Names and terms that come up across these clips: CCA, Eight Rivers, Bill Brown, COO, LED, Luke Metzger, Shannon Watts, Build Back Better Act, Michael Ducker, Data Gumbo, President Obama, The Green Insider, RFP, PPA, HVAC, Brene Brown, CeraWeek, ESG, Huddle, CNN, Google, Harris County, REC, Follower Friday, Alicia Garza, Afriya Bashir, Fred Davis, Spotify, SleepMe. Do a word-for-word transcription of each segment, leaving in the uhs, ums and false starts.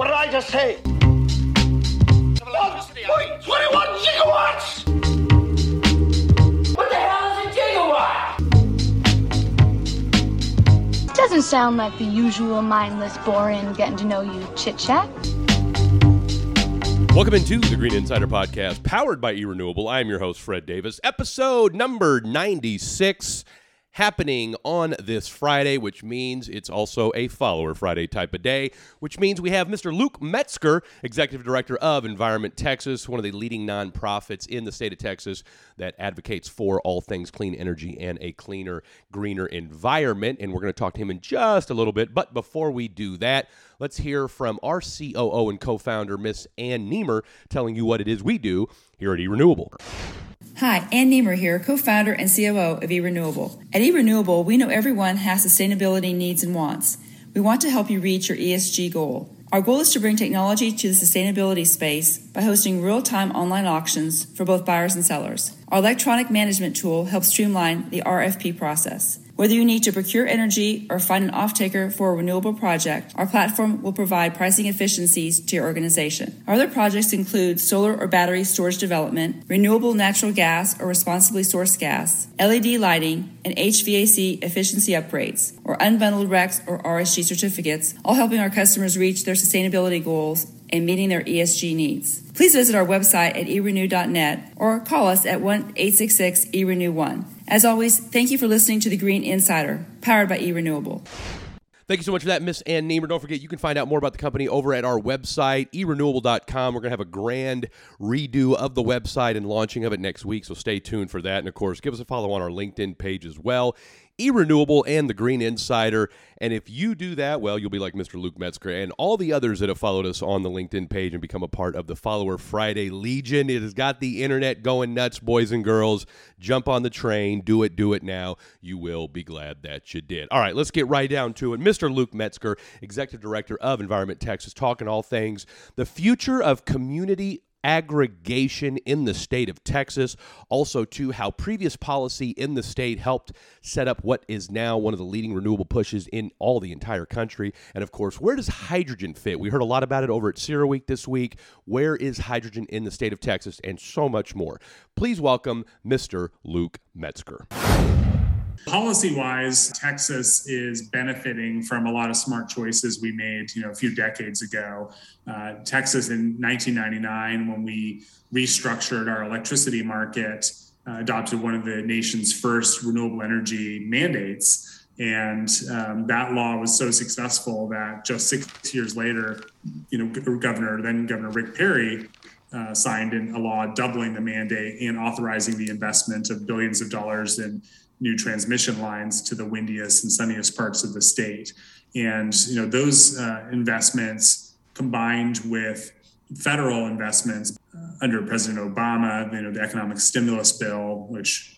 What did I just say? one point two one gigawatts! What the hell is a gigawatt? Doesn't sound like the usual mindless, boring, getting to know you chit-chat. Welcome into the Green Insider Podcast, powered by eRenewable. I am your host, Fred Davis. Episode number ninety-six, happening on this Friday, which means it's also a Follower Friday type of day, which means we have Mister Luke Metzger, Executive Director of Environment Texas, one of the leading nonprofits in the state of Texas that advocates for all things clean energy and a cleaner, greener environment. And we're going to talk to him in just a little bit. But before we do that, let's hear from our C O O and co-founder, Miss Ann Niemer, telling you what it is we do here at eRenewable. Hi, Ann Niemer here, co-founder and C O O of eRenewable. At eRenewable, we know everyone has sustainability needs and wants. We want to help you reach your E S G goal. Our goal is to bring technology to the sustainability space by hosting real-time online auctions for both buyers and sellers. Our electronic management tool helps streamline the R F P process. Whether you need to procure energy or find an off-taker for a renewable project, our platform will provide pricing efficiencies to your organization. Our other projects include solar or battery storage development, renewable natural gas or responsibly sourced gas, L E D lighting, and H V A C efficiency upgrades, or unbundled R E Cs or R S G certificates, all helping our customers reach their sustainability goals and meeting their E S G needs. Please visit our website at e renew dot net or call us at one eight six six E renew one. As always, thank you for listening to The Green Insider, powered by eRenewable. Thank you so much for that, Miss Ann Niemer. Don't forget, you can find out more about the company over at our website, e renewable dot com. We're going to have a grand redo of the website and launching of it next week, so stay tuned for that. And, of course, give us a follow on our LinkedIn page as well, eRenewable and The Green Insider. And if you do that, well, you'll be like Mister Luke Metzger and all the others that have followed us on the LinkedIn page and become a part of the Follower Friday Legion. It has got the internet going nuts, boys and girls. Jump on the train. Do it. Do it now. You will be glad that you did. All right, let's get right down to it. Mister Luke Metzger, Executive Director of Environment Texas, talking all things the future of community aggregation in the state of Texas. Also, too, how previous policy in the state helped set up what is now one of the leading renewable pushes in all the entire country. And, of course, where does hydrogen fit? We heard a lot about it over at CeraWeek this week. Where is hydrogen in the state of Texas? And so much more. Please welcome Mister Luke Metzger. Policy-wise, Texas is benefiting from a lot of smart choices we made, you know, a few decades ago. Uh, Texas in nineteen ninety-nine, when we restructured our electricity market, uh, adopted one of the nation's first renewable energy mandates. And um, that law was so successful that just six years later, you know, Governor, then Governor Rick Perry, Uh, signed in a law doubling the mandate and authorizing the investment of billions of dollars in new transmission lines to the windiest and sunniest parts of the state. And, you know, those uh, investments combined with federal investments uh, under President Obama, you know, the economic stimulus bill, which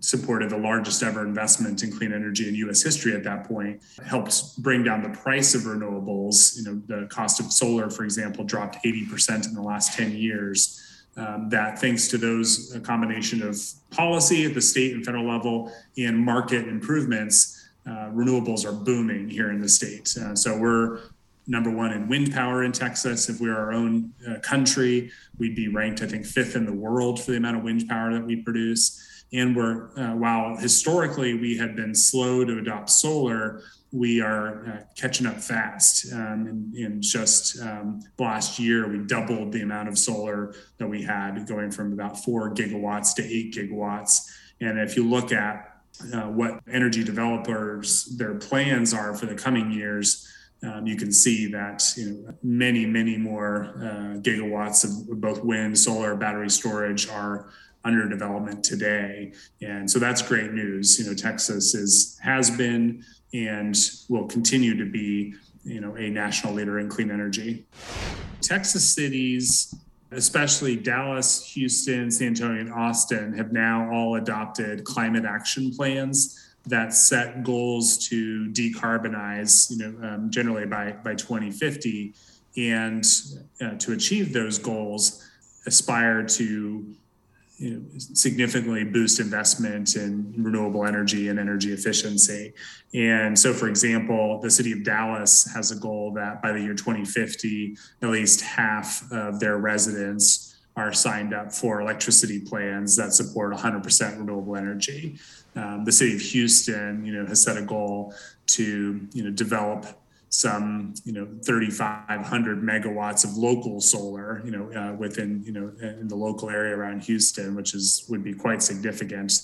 supported the largest ever investment in clean energy in U S history at that point, helped bring down the price of renewables. You know, the cost of solar, for example, dropped eighty percent in the last ten years. Um, that thanks to those, a combination of policy at the state and federal level and market improvements, uh, renewables are booming here in the state. Uh, so we're number one in wind power in Texas. If we were our own uh, country, we'd be ranked, I think, fifth in the world for the amount of wind power that we produce. And we're, uh, while historically we have been slow to adopt solar, we are uh, catching up fast. Um, in, in just um, last year, we doubled the amount of solar that we had, going from about four gigawatts to eight gigawatts. And if you look at uh, what energy developers, their plans are for the coming years, Um, you can see that, you know, many, many more uh, gigawatts of both wind, solar, battery storage are under development today. And so that's great news. You know, Texas is, has been and will continue to be, you know, a national leader in clean energy. Texas cities, especially Dallas, Houston, San Antonio, and Austin, have now all adopted climate action plans that set goals to decarbonize, you know, um, generally by, by twenty fifty, and uh, to achieve those goals, aspire to you know, significantly boost investment in renewable energy and energy efficiency. And so, for example, the city of Dallas has a goal that by the year twenty fifty, at least half of their residents are signed up for electricity plans that support one hundred percent renewable energy. Um, the city of Houston, you know, has set a goal to, you know, develop some, you know, thirty-five hundred megawatts of local solar, you know, uh, within, you know, in the local area around Houston, which is would be quite significant.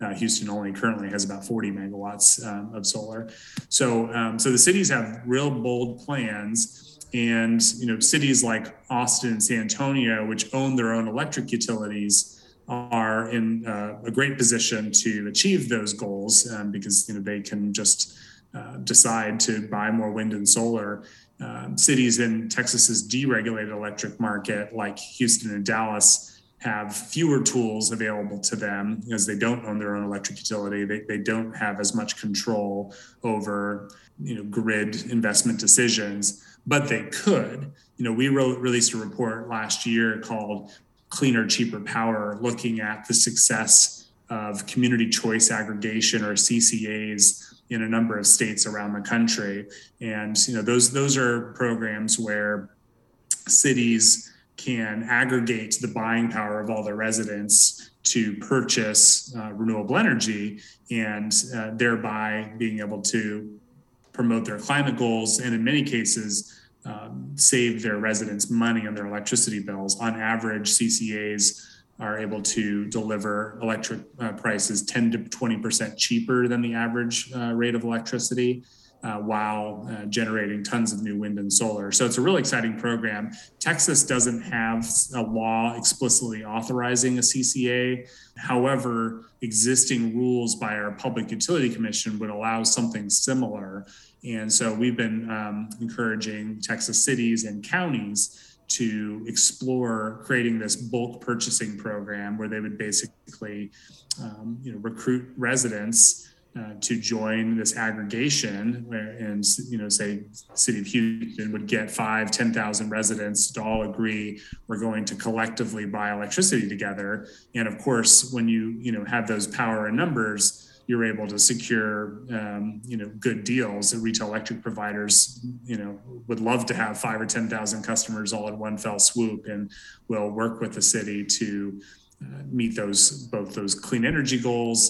Uh, Houston only currently has about forty megawatts um, of solar. So, um, so the cities have real bold plans. And, you know, cities like Austin and San Antonio, which own their own electric utilities, are in uh, a great position to achieve those goals um, because, you know, they can just uh, decide to buy more wind and solar. Um, cities in Texas's deregulated electric market, like Houston and Dallas, have fewer tools available to them because they don't own their own electric utility. They, they don't have as much control over, you know, grid investment decisions, but they could. You know, we wrote, released a report last year called Cleaner, Cheaper Power, looking at the success of community choice aggregation, or C C As, in a number of states around the country. And, you know, those, those are programs where cities can aggregate the buying power of all their residents to purchase uh, renewable energy, and uh, thereby being able to promote their climate goals, and in many cases, um, save their residents money on their electricity bills. On average, C C As are able to deliver electric uh, prices ten to twenty percent cheaper than the average uh, rate of electricity, Uh, while uh, generating tons of new wind and solar. So it's a really exciting program. Texas doesn't have a law explicitly authorizing a C C A. However, existing rules by our Public Utility Commission would allow something similar. And so we've been um, encouraging Texas cities and counties to explore creating this bulk purchasing program where they would basically um, you know, recruit residents Uh, to join this aggregation, where, and, you know, say city of Houston would get five, ten thousand residents to all agree we're going to collectively buy electricity together. And of course, when you, you know, have those power and numbers, you're able to secure, um, you know, good deals. And retail electric providers, you know, would love to have five or ten thousand customers all in one fell swoop, and will work with the city to uh, meet those, both those clean energy goals,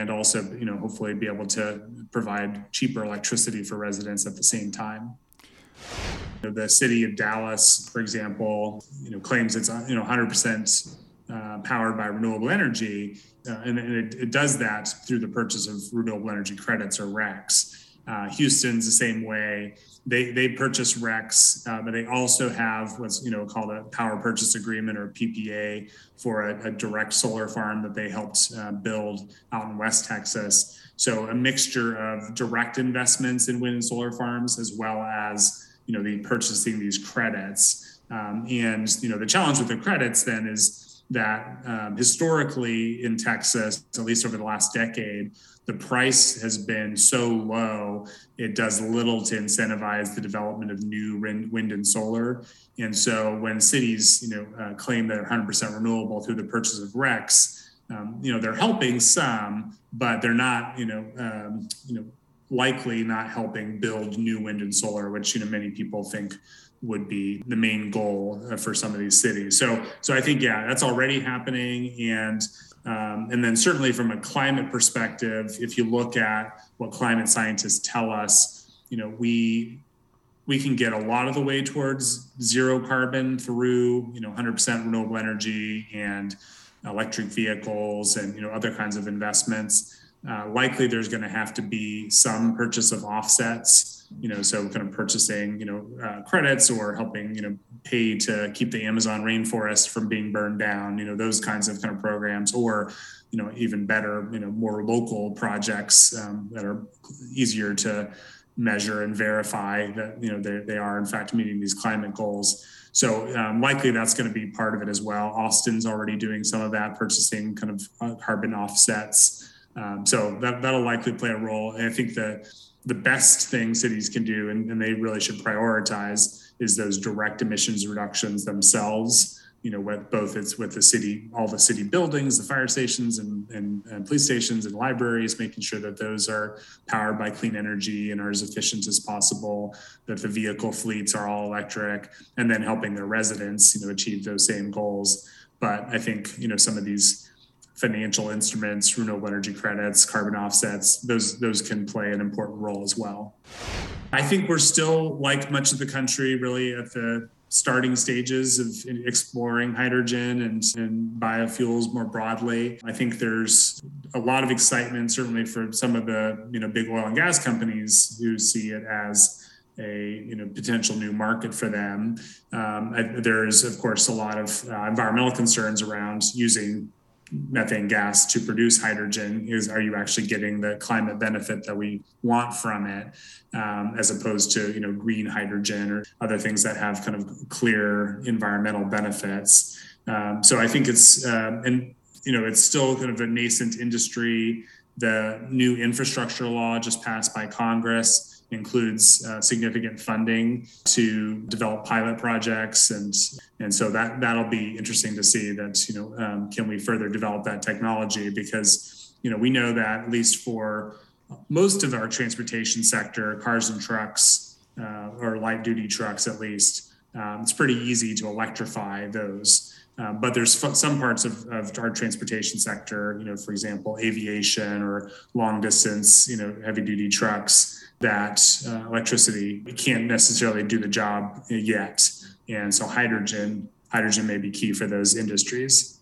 and also, you know, hopefully be able to provide cheaper electricity for residents at the same time. The city of Dallas, for example, you know, claims it's, you know, one hundred percent uh, powered by renewable energy, uh, and, and it, it does that through the purchase of renewable energy credits, or R E Cs. Uh, Houston's the same way. They they purchase R E Cs, uh, but they also have what's, you know, called a power purchase agreement, or P P A, for a, a direct solar farm that they helped uh, build out in West Texas. So a mixture of direct investments in wind and solar farms, as well as, you know, the purchasing these credits. Um, and, you know, the challenge with the credits then is that um, historically in Texas, at least over the last decade, the price has been so low, it does little to incentivize the development of new wind and solar. And so when cities, you know, uh, claim that they're one hundred percent renewable through the purchase of R E Cs, um, you know, they're helping some, but they're not, you know, um, you know, likely not helping build new wind and solar, which, you know, many people think would be the main goal for some of these cities. So, so I think, yeah, that's already happening. And Um, and then certainly from a climate perspective, if you look at what climate scientists tell us, you know, we we can get a lot of the way towards zero carbon through, you know, one hundred percent renewable energy and electric vehicles and, you know, other kinds of investments. Uh, likely there's going to have to be some purchase of offsets, you know, so kind of purchasing, you know, uh, credits, or helping, you know, pay to keep the Amazon rainforest from being burned down, you know, those kinds of kind of programs, or, you know, even better, you know, more local projects um, that are easier to measure and verify that, you know, they, they are in fact meeting these climate goals. So um, likely that's going to be part of it as well. Austin's already doing some of that, purchasing kind of carbon offsets. Um, so that, that'll likely play a role. And I think the the best thing cities can do, and, and they really should prioritize, is those direct emissions reductions themselves. you know, with both it's with the city, all the city buildings, the fire stations and, and, and police stations and libraries, making sure that those are powered by clean energy and are as efficient as possible, that the vehicle fleets are all electric, and then helping their residents, you know, achieve those same goals. But I think, you know, some of these financial instruments, renewable energy credits, carbon offsets, those, those can play an important role as well. I think we're still, like much of the country, really at the starting stages of exploring hydrogen and, and biofuels more broadly. I think there's a lot of excitement, certainly for some of the, you know, big oil and gas companies who see it as a, you know, potential new market for them. Um, I, there's, of course, a lot of uh, environmental concerns around using methane gas to produce hydrogen. Is, are you actually getting the climate benefit that we want from it, um, as opposed to, you know, green hydrogen or other things that have kind of clear environmental benefits. Um, so I think it's, uh, and, you know, it's still kind of a nascent industry. The new infrastructure law just passed by Congress includes uh, significant funding to develop pilot projects. And, and so that, that'll be interesting to see that, you know, um, can we further develop that technology? Because, you know, we know that at least for most of our transportation sector, cars and trucks, uh, or light duty trucks, at least, um, it's pretty easy to electrify those. Um, but there's f- some parts of, of our transportation sector, you know, for example, aviation or long distance, you know, heavy duty trucks, that uh, electricity can't necessarily do the job yet. And so hydrogen, hydrogen may be key for those industries.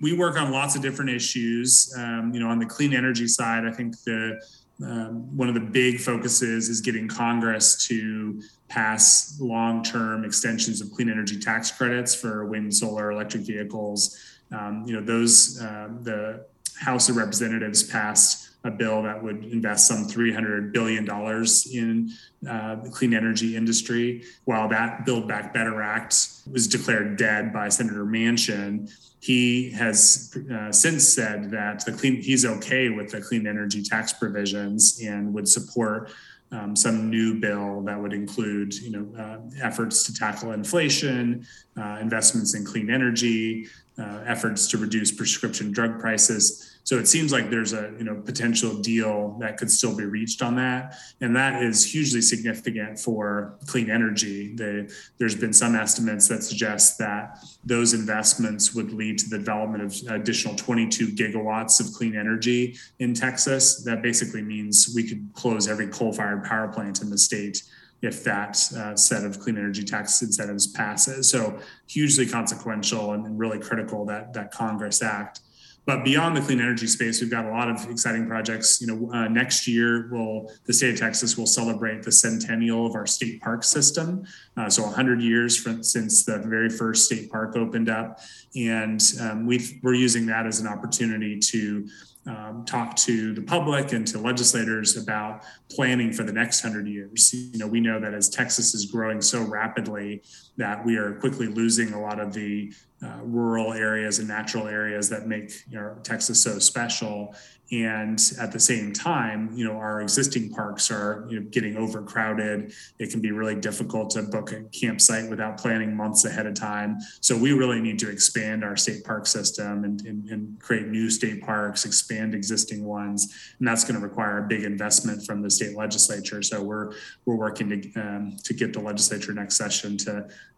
We work on lots of different issues. Um, you know, on the clean energy side, I think the um, one of the big focuses is getting Congress to pass long-term extensions of clean energy tax credits for wind, solar, electric vehicles. Um, you know, those uh, the House of Representatives passed a bill that would invest some three hundred billion dollars in uh, the clean energy industry. While that Build Back Better Act was declared dead by Senator Manchin, he has uh, since said that the clean he's okay with the clean energy tax provisions and would support um, some new bill that would include, you know, uh, efforts to tackle inflation, uh, investments in clean energy, uh, efforts to reduce prescription drug prices. So it seems like there's a, you know, potential deal that could still be reached on that. And that is hugely significant for clean energy. The, there's been some estimates that suggest that those investments would lead to the development of additional twenty-two gigawatts of clean energy in Texas. That basically means we could close every coal-fired power plant in the state if that uh, set of clean energy tax incentives passes. So hugely consequential and really critical that that Congress act. But beyond the clean energy space, we've got a lot of exciting projects. You know, uh, next year, we'll, the state of Texas will celebrate the centennial of our state park system. Uh, so one hundred years from, since the very first state park opened up. And um, we've, we're using that as an opportunity to um, talk to the public and to legislators about planning for the next one hundred years. You know, we know that as Texas is growing so rapidly that we are quickly losing a lot of the Uh, rural areas and natural areas that make, you know, Texas so special. And at the same time, you know, our existing parks are, you know, getting overcrowded. It can be really difficult to book a campsite without planning months ahead of time. So we really need to expand our state park system and, and, and create new state parks, expand existing ones. And that's going to require a big investment from the state legislature. So we're we're working to um, to get the legislature next session to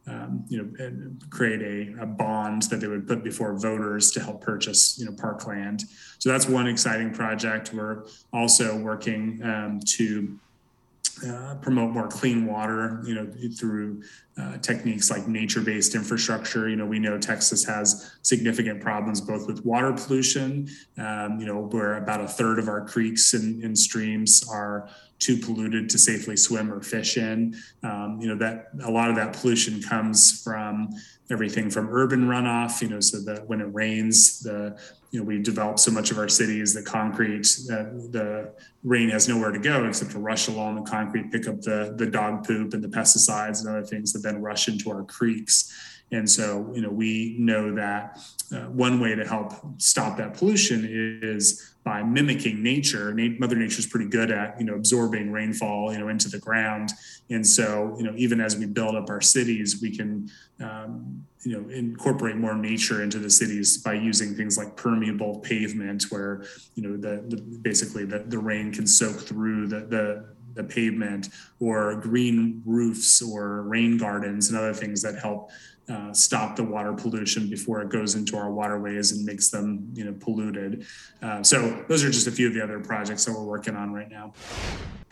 Um, you know, create a, a bond that they would put before voters to help purchase, you know, parkland. So that's one exciting project. We're also working um, to uh, promote more clean water, you know, through uh, techniques like nature-based infrastructure. You know, we know Texas has significant problems both with water pollution, um, you know, where about a third of our creeks and, and streams are too polluted to safely swim or fish in. Um, you know, that a lot of that pollution comes from everything from urban runoff, you know, so that when it rains, the, you know, we've developed so much of our cities, the concrete, uh, the rain has nowhere to go except to rush along the concrete, pick up the, the dog poop and the pesticides and other things that then rush into our creeks. And so, you know, we know that uh, one way to help stop that pollution is by mimicking nature. Mother Nature's pretty good at, you know, absorbing rainfall, you know, into the ground. And so, you know, even as we build up our cities, we can, um, you know, incorporate more nature into the cities by using things like permeable pavement, where, you know, the, the basically the, the rain can soak through the, the, the pavement, or green roofs or rain gardens and other things that help uh, stop the water pollution before it goes into our waterways and makes them, you know, polluted. Uh, so those are just a few of the other projects that we're working on right now.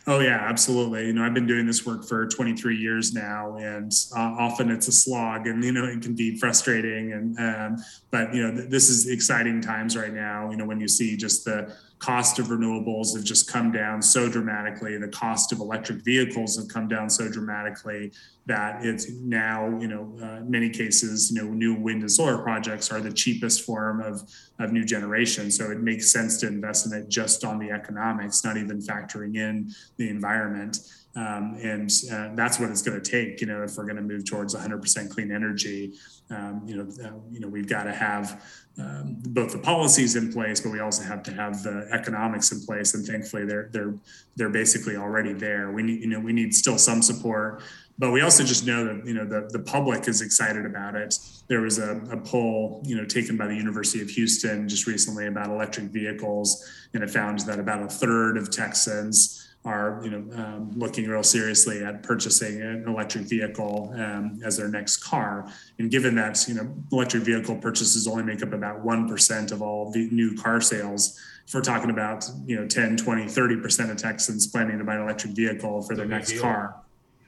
Oh yeah, absolutely. You know, I've been doing this work for twenty-three years now, and uh, often it's a slog, and, you know, it can be frustrating. And, um, but you know, th- this is exciting times right now, you know, when you see just the cost of renewables have just come down so dramatically. The cost of electric vehicles have come down so dramatically that it's now, you know, uh, in many cases, you know, new wind and solar projects are the cheapest form of, of new generation. So it makes sense to invest in it just on the economics, not even factoring in the environment. Um, and uh, that's what it's going to take, you know, if we're going to move towards one hundred percent clean energy. Um, you know, uh, you know, we've got to have um, both the policies in place, but we also have to have the economics in place. And thankfully, they're they're they're basically already there. We need, you know, we need still some support, but we also just know that, you know, the, the public is excited about it. There was a, a poll, you know, taken by the University of Houston just recently about electric vehicles, and it found that about a third of Texans are, you know, um, looking real seriously at purchasing an electric vehicle um, as their next car. And given that, you know, electric vehicle purchases only make up about one percent of all the new car sales, if we're talking about, you know, ten, twenty, thirty percent of Texans planning to buy an electric vehicle for their next deal. car.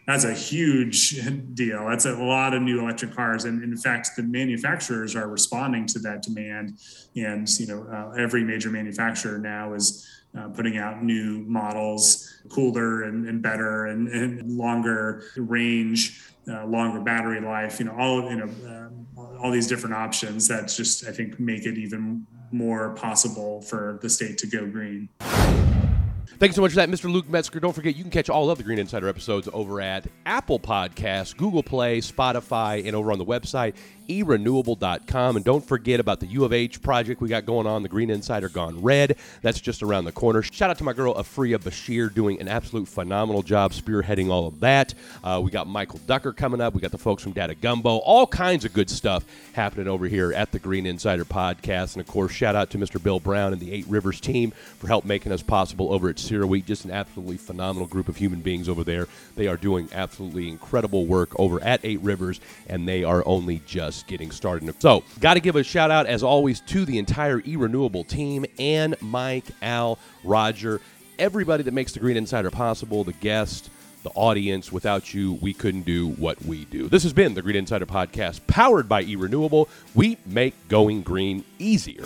That's a huge deal. That's a lot of new electric cars. And in fact, the manufacturers are responding to that demand. And, you know, uh, every major manufacturer now is Uh, putting out new models, cooler and, and better and, and longer range, uh, longer battery life, you know, all, you know, uh, all these different options that just, I think, make it even more possible for the state to go green. Thanks so much for that, Mister Luke Metzger. Don't forget, you can catch all of the Green Insider episodes over at Apple Podcasts, Google Play, Spotify, and over on the website, e renewable dot com. And don't forget about the U of H project we got going on, the Green Insider Gone Red. That's just around the corner. Shout out to my girl, Afriya Bashir, doing an absolute phenomenal job spearheading all of that. Uh, we got Michael Ducker coming up. We got the folks from Data Gumbo. All kinds of good stuff happening over here at the Green Insider Podcast. And, of course, shout out to Mister Bill Brown and the Eight Rivers team for help making us possible over at CeraWeek. Just an absolutely phenomenal group of human beings over there. They are doing absolutely incredible work over at Eight Rivers, and they are only just getting started. So, got to give a shout out, as always, to the entire eRenewable team, Ann, Mike, Al, Roger, everybody that makes the Green Insider possible, the guest, the audience. Without you, we couldn't do what we do. This has been the Green Insider Podcast, powered by eRenewable. We make going green easier.